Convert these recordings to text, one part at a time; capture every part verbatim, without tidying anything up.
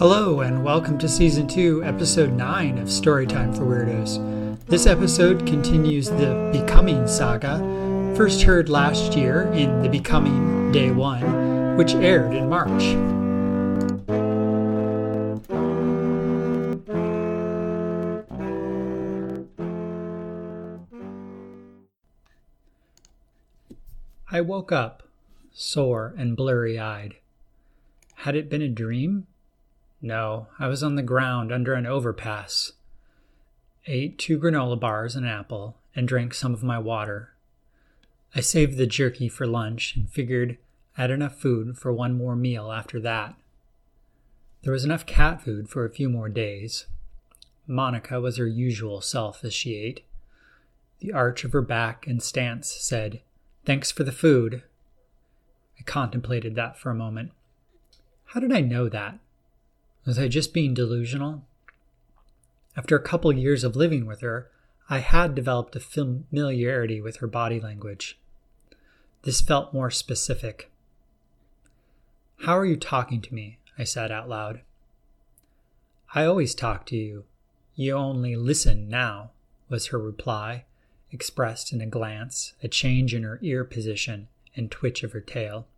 Hello, and welcome to Season two, Episode nine of Storytime for Weirdos. This episode continues the Becoming saga, first heard last year in The Becoming Day one, which aired in March. I woke up, sore and blurry-eyed. Had it been a dream? No, I was on the ground under an overpass. Ate two granola bars and an apple, and drank some of my water. I saved the jerky for lunch and figured I had enough food for one more meal after that. There was enough cat food for a few more days. Monica was her usual self as she ate. The arch of her back and stance said, "Thanks for the food." I contemplated that for a moment. How did I know that? Was I just being delusional? After a couple years of living with her, I had developed a familiarity with her body language. This felt more specific. "How are you talking to me?" I said out loud. "I always talk to you. You only listen now," was her reply, expressed in a glance, a change in her ear position, and twitch of her tail.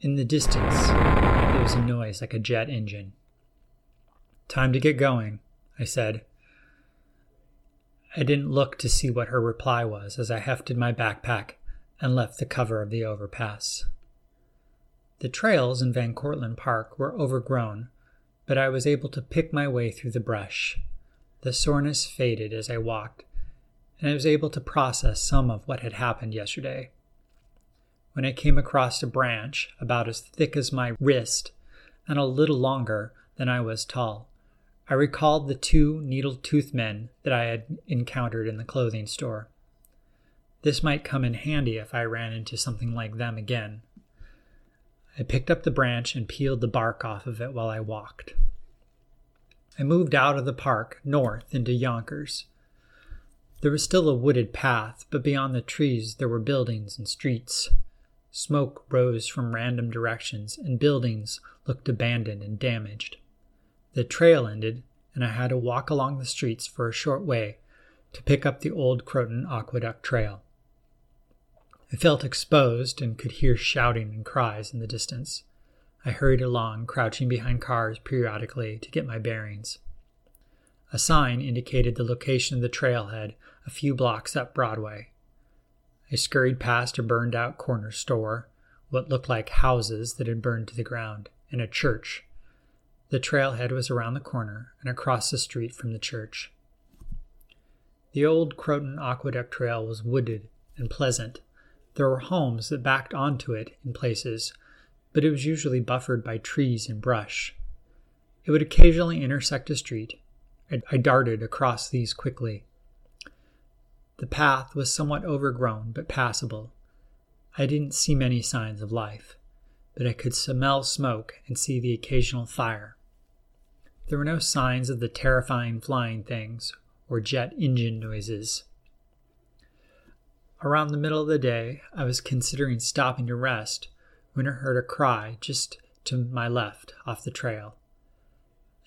In the distance, there was a noise like a jet engine. "Time to get going," I said. I didn't look to see what her reply was as I hefted my backpack and left the cover of the overpass. The trails in Van Cortlandt Park were overgrown, but I was able to pick my way through the brush. The soreness faded as I walked, and I was able to process some of what had happened yesterday. When I came across a branch about as thick as my wrist and a little longer than I was tall, I recalled the two needle-toothed men that I had encountered in the clothing store. This might come in handy if I ran into something like them again. I picked up the branch and peeled the bark off of it while I walked. I moved out of the park north into Yonkers. There was still a wooded path, but beyond the trees there were buildings and streets. Smoke rose from random directions, and buildings looked abandoned and damaged. The trail ended, and I had to walk along the streets for a short way to pick up the old Croton Aqueduct Trail. I felt exposed and could hear shouting and cries in the distance. I hurried along, crouching behind cars periodically to get my bearings. A sign indicated the location of the trailhead a few blocks up Broadway. I scurried past a burned-out corner store, what looked like houses that had burned to the ground, and a church. The trailhead was around the corner and across the street from the church. The old Croton Aqueduct Trail was wooded and pleasant. There were homes that backed onto it in places, but it was usually buffered by trees and brush. It would occasionally intersect a street. I darted across these quickly. The path was somewhat overgrown but passable. I didn't see many signs of life, but I could smell smoke and see the occasional fire. There were no signs of the terrifying flying things or jet engine noises. Around the middle of the day, I was considering stopping to rest when I heard a cry just to my left off the trail.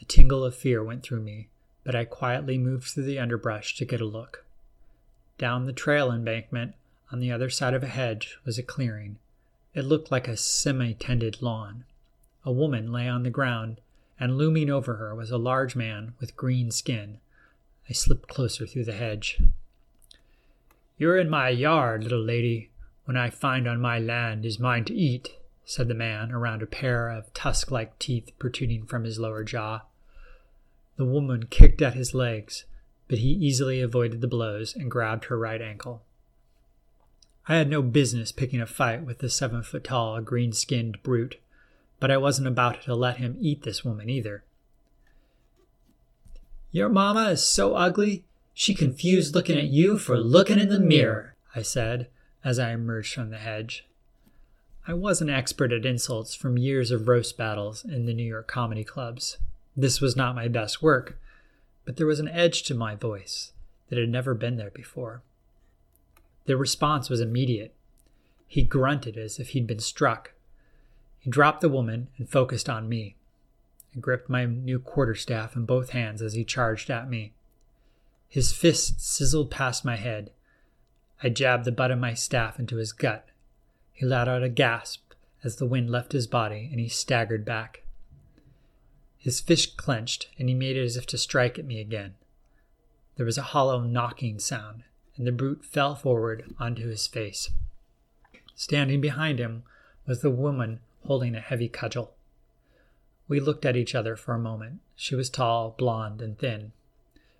A tingle of fear went through me, but I quietly moved through the underbrush to get a look. Down the trail embankment, on the other side of a hedge, was a clearing. It looked like a semi-tended lawn. A woman lay on the ground, and looming over her was a large man with green skin. I slipped closer through the hedge. "You're in my yard, little lady. When I find on my land is mine to eat," said the man, around a pair of tusk-like teeth protruding from his lower jaw. The woman kicked at his legs, but he easily avoided the blows and grabbed her right ankle. I had no business picking a fight with the seven-foot-tall, green-skinned brute, but I wasn't about to let him eat this woman either. "Your mama is so ugly, she confused looking at you for looking in the mirror," I said as I emerged from the hedge. I was an expert at insults from years of roast battles in the New York comedy clubs. This was not my best work, but there was an edge to my voice that had never been there before. The response was immediate. He grunted as if he'd been struck. He dropped the woman and focused on me. and gripped my new quarterstaff in both hands as he charged at me. His fist sizzled past my head. I jabbed the butt of my staff into his gut. He let out a gasp as the wind left his body, and he staggered back. His fist clenched, and he made it as if to strike at me again. There was a hollow knocking sound, and the brute fell forward onto his face. Standing behind him was the woman holding a heavy cudgel. We looked at each other for a moment. She was tall, blonde, and thin,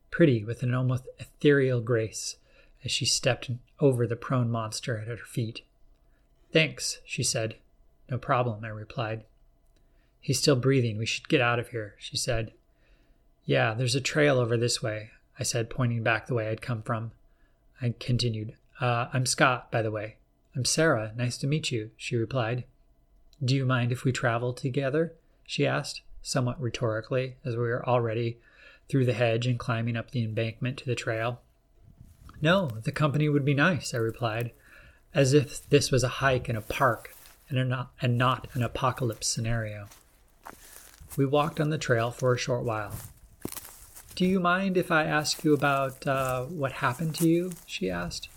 pretty with an almost ethereal grace as she stepped over the prone monster at her feet. "Thanks," she said. "No problem," I replied. "He's still breathing. We should get out of here," she said. "Yeah, there's a trail over this way," I said, pointing back the way I'd come from. I continued, uh, I'm Scott, by the way. "I'm Sarah. Nice to meet you," she replied. "Do you mind if we travel together?" she asked, somewhat rhetorically, as we were already through the hedge and climbing up the embankment to the trail. "No, the company would be nice," I replied, as if this was a hike in a park and not an apocalypse scenario. We walked on the trail for a short while. "Do you mind if I ask you about uh, what happened to you?" she asked.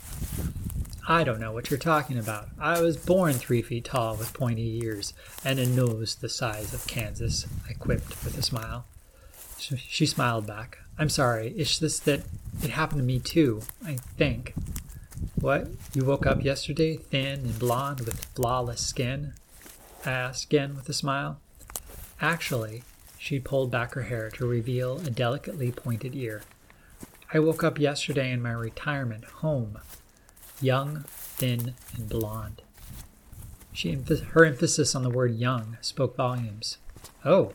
"I don't know what you're talking about. I was born three feet tall with pointy ears and a nose the size of Kansas," I quipped with a smile. She, she smiled back. "I'm sorry. It's just that it happened to me too, I think." "What? You woke up yesterday thin and blonde with flawless skin?" I asked again with a smile. Actually, she pulled back her hair to reveal a delicately pointed ear. "I woke up yesterday in my retirement home, young, thin, and blonde." She, her emphasis on the word young spoke volumes. "Oh,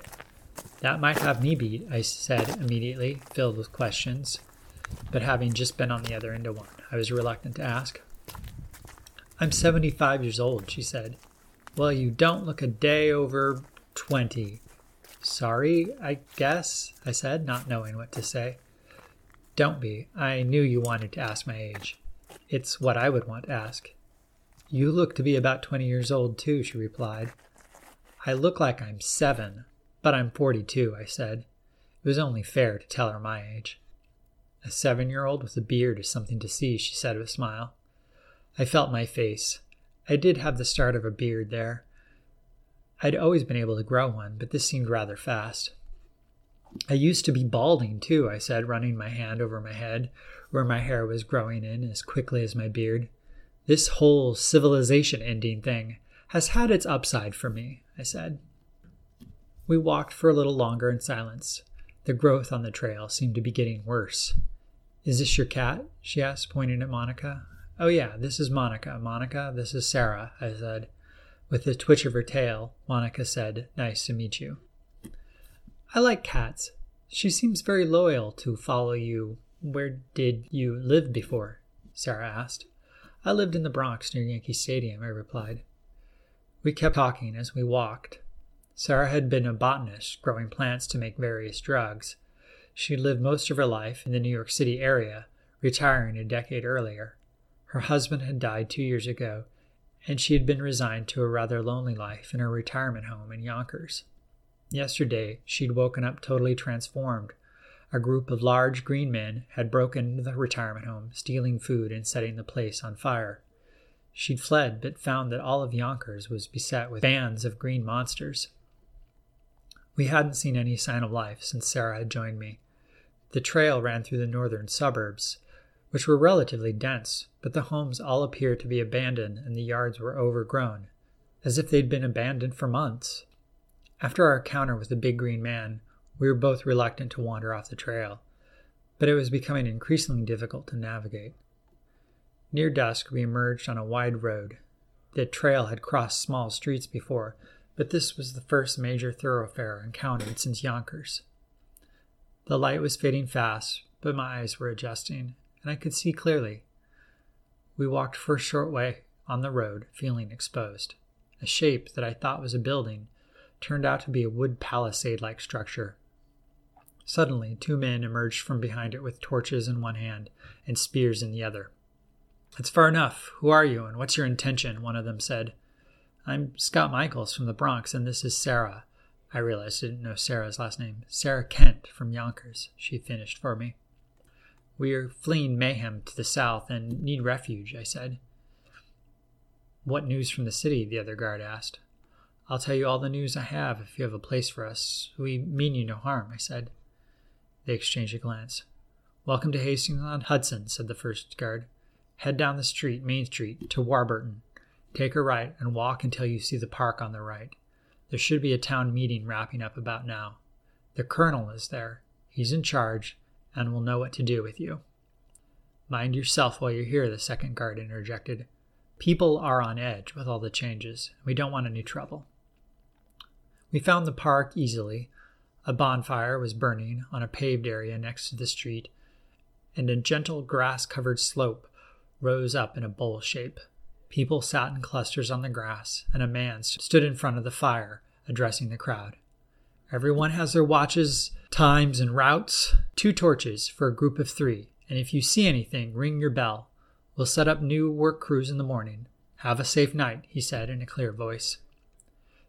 that might have me beat," I said immediately, filled with questions. But having just been on the other end of one, I was reluctant to ask. "I'm seventy-five years old," she said. "Well, you don't look a day over twenty. "Sorry, I guess," I said, not knowing what to say. "Don't be. I knew you wanted to ask my age. It's what I would want to ask." "You look to be about twenty years old, too," she replied. "I look like I'm seven, but I'm forty-two, I said. It was only fair to tell her my age. "A seven-year-old with a beard is something to see," she said with a smile. I felt my face. I did have the start of a beard there. I'd always been able to grow one, but this seemed rather fast. "I used to be balding, too," I said, running my hand over my head, where my hair was growing in as quickly as my beard. "This whole civilization-ending thing has had its upside for me," I said. We walked for a little longer in silence. The growth on the trail seemed to be getting worse. "Is this your cat?" she asked, pointing at Monica. "Oh, yeah, this is Monica. Monica, this is Sarah," I said. With a twitch of her tail, Monica said, "Nice to meet you." "I like cats. She seems very loyal to follow you. Where did you live before?" Sarah asked. "I lived in the Bronx near Yankee Stadium," I replied. We kept talking as we walked. Sarah had been a botanist, growing plants to make various drugs. She lived most of her life in the New York City area, retiring a decade earlier. Her husband had died two years ago, and she had been resigned to a rather lonely life in her retirement home in Yonkers. Yesterday, she'd woken up totally transformed. A group of large green men had broken into the retirement home, stealing food and setting the place on fire. She'd fled, but found that all of Yonkers was beset with bands of green monsters. We hadn't seen any sign of life since Sarah had joined me. The trail ran through the northern suburbs, which were relatively dense, but the homes all appeared to be abandoned and the yards were overgrown, as if they'd been abandoned for months. After our encounter with the big green man, we were both reluctant to wander off the trail, but it was becoming increasingly difficult to navigate. Near dusk, we emerged on a wide road. The trail had crossed small streets before, but this was the first major thoroughfare encountered since Yonkers. The light was fading fast, but my eyes were adjusting, and I could see clearly. We walked for a short way on the road, feeling exposed. A shape that I thought was a building turned out to be a wood palisade-like structure. Suddenly, two men emerged from behind it with torches in one hand and spears in the other. "It's far enough. Who are you, and what's your intention?" one of them said. "I'm Scott Michaels from the Bronx, and this is Sarah. I realized I didn't know Sarah's last name. Sarah Kent from Yonkers, she finished for me. We're fleeing mayhem to the south and need refuge, I said. What news from the city? The other guard asked. I'll tell you all the news I have if you have a place for us. We mean you no harm, I said. They exchanged a glance. Welcome to Hastings on Hudson, said the first guard. Head down the street, Main Street, to Warburton. Take a right and walk until you see the park on the right. There should be a town meeting wrapping up about now. The colonel is there. He's in charge and will know what to do with you. Mind yourself while you're here, the second guard interjected. People are on edge with all the changes. We don't want any trouble. We found the park easily. A bonfire was burning on a paved area next to the street, and a gentle grass-covered slope rose up in a bowl shape. People sat in clusters on the grass, and a man stood in front of the fire, addressing the crowd. Everyone has their watches, times, and routes. Two torches for a group of three, and if you see anything, ring your bell. We'll set up new work crews in the morning. Have a safe night, he said in a clear voice.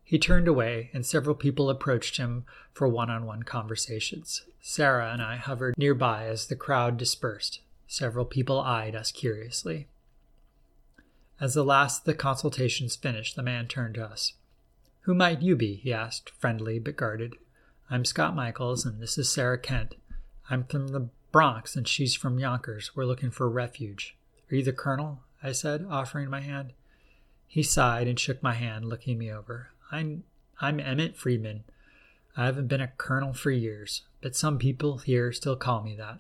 He turned away, and several people approached him for one-on-one conversations. Sarah and I hovered nearby as the crowd dispersed. Several people eyed us curiously. As the last of the consultations finished, the man turned to us. Who might you be? He asked, friendly but guarded. I'm Scott Michaels, and this is Sarah Kent. I'm from the Bronx, and she's from Yonkers. We're looking for refuge. Are you the colonel? I said, offering my hand. He sighed and shook my hand, looking me over. I'm, I'm Emmett Friedman. I haven't been a colonel for years, but some people here still call me that.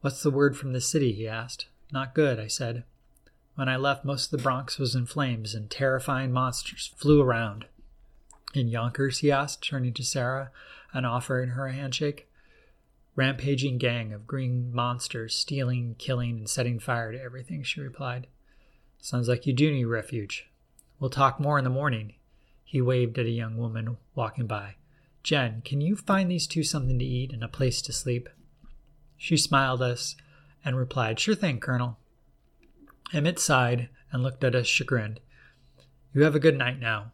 What's the word from the city? He asked. Not good, I said. When I left, most of the Bronx was in flames, and terrifying monsters flew around. In Yonkers, he asked, turning to Sarah and offering her a handshake. Rampaging gang of green monsters, stealing, killing, and setting fire to everything, she replied. Sounds like you do need refuge. We'll talk more in the morning. He waved at a young woman walking by. Jen, can you find these two something to eat and a place to sleep? She smiled at us and replied, Sure thing, Colonel. Emmett sighed and looked at us chagrined. You have a good night now.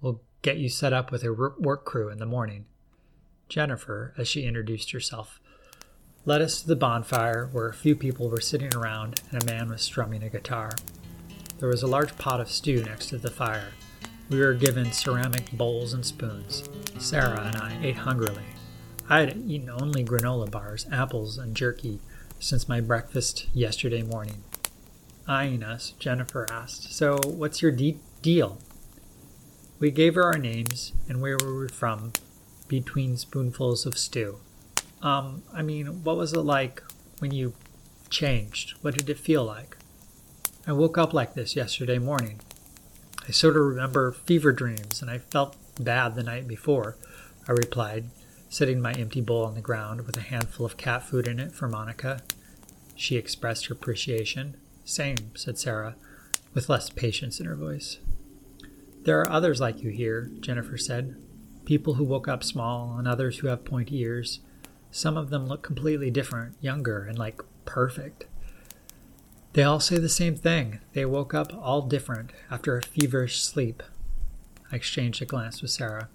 We'll get you set up with a work crew in the morning. Jennifer, as she introduced herself, led us to the bonfire where a few people were sitting around and a man was strumming a guitar. There was a large pot of stew next to the fire. We were given ceramic bowls and spoons. Sarah and I ate hungrily. I had eaten only granola bars, apples, and jerky since my breakfast yesterday morning. Eyeing us, Jennifer asked, So, what's your de- deal? We gave her our names and where we were from between spoonfuls of stew. Um, I mean, what was it like when you changed? What did it feel like? I woke up like this yesterday morning. I sort of remember fever dreams and I felt bad the night before, I replied, setting my empty bowl on the ground with a handful of cat food in it for Monica. She expressed her appreciation. Same, said Sarah, with less patience in her voice. There are others like you here, Jennifer said. People who woke up small and others who have pointy ears. Some of them look completely different, younger, and like perfect. They all say the same thing. They woke up all different after a feverish sleep. I exchanged a glance with Sarah.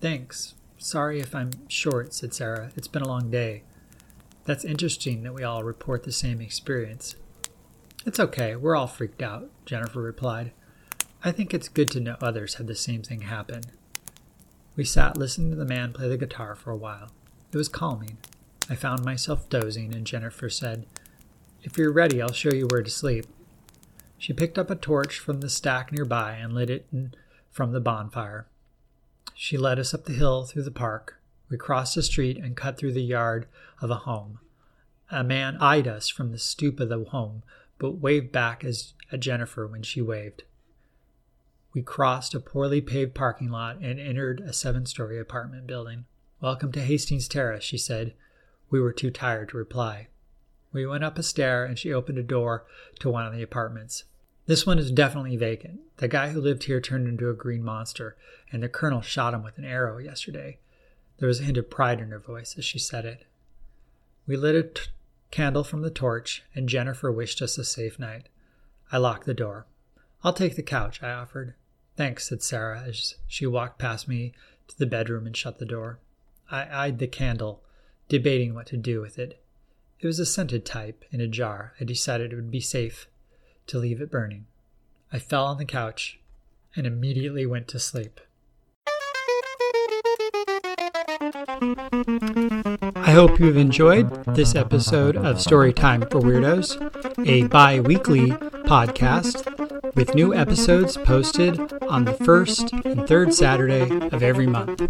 Thanks. Sorry if I'm short, said Sarah. It's been a long day. That's interesting that we all report the same experience. It's okay, we're all freaked out, Jennifer replied. I think it's good to know others had the same thing happen. We sat listening to the man play the guitar for a while. It was calming. I found myself dozing, and Jennifer said, If you're ready, I'll show you where to sleep. She picked up a torch from the stack nearby and lit it from the bonfire. She led us up the hill through the park. We crossed the street and cut through the yard of a home. A man eyed us from the stoop of the home, but waved back as at Jennifer when she waved. We crossed a poorly paved parking lot and entered a seven-story apartment building. Welcome to Hastings Terrace, she said. We were too tired to reply. We went up a stair and she opened a door to one of the apartments. This one is definitely vacant. The guy who lived here turned into a green monster, and the colonel shot him with an arrow yesterday. There was a hint of pride in her voice as she said it. We lit a t- candle from the torch, and Jennifer wished us a safe night. I locked the door. I'll take the couch, I offered. Thanks, said Sarah as she walked past me to the bedroom and shut the door. I eyed the candle, debating what to do with it. It was a scented type in a jar. I decided it would be safe to leave it burning. I fell on the couch and immediately went to sleep. I hope you've enjoyed this episode of Storytime for Weirdos, a bi-weekly podcast with new episodes posted on the first and third Saturday of every month.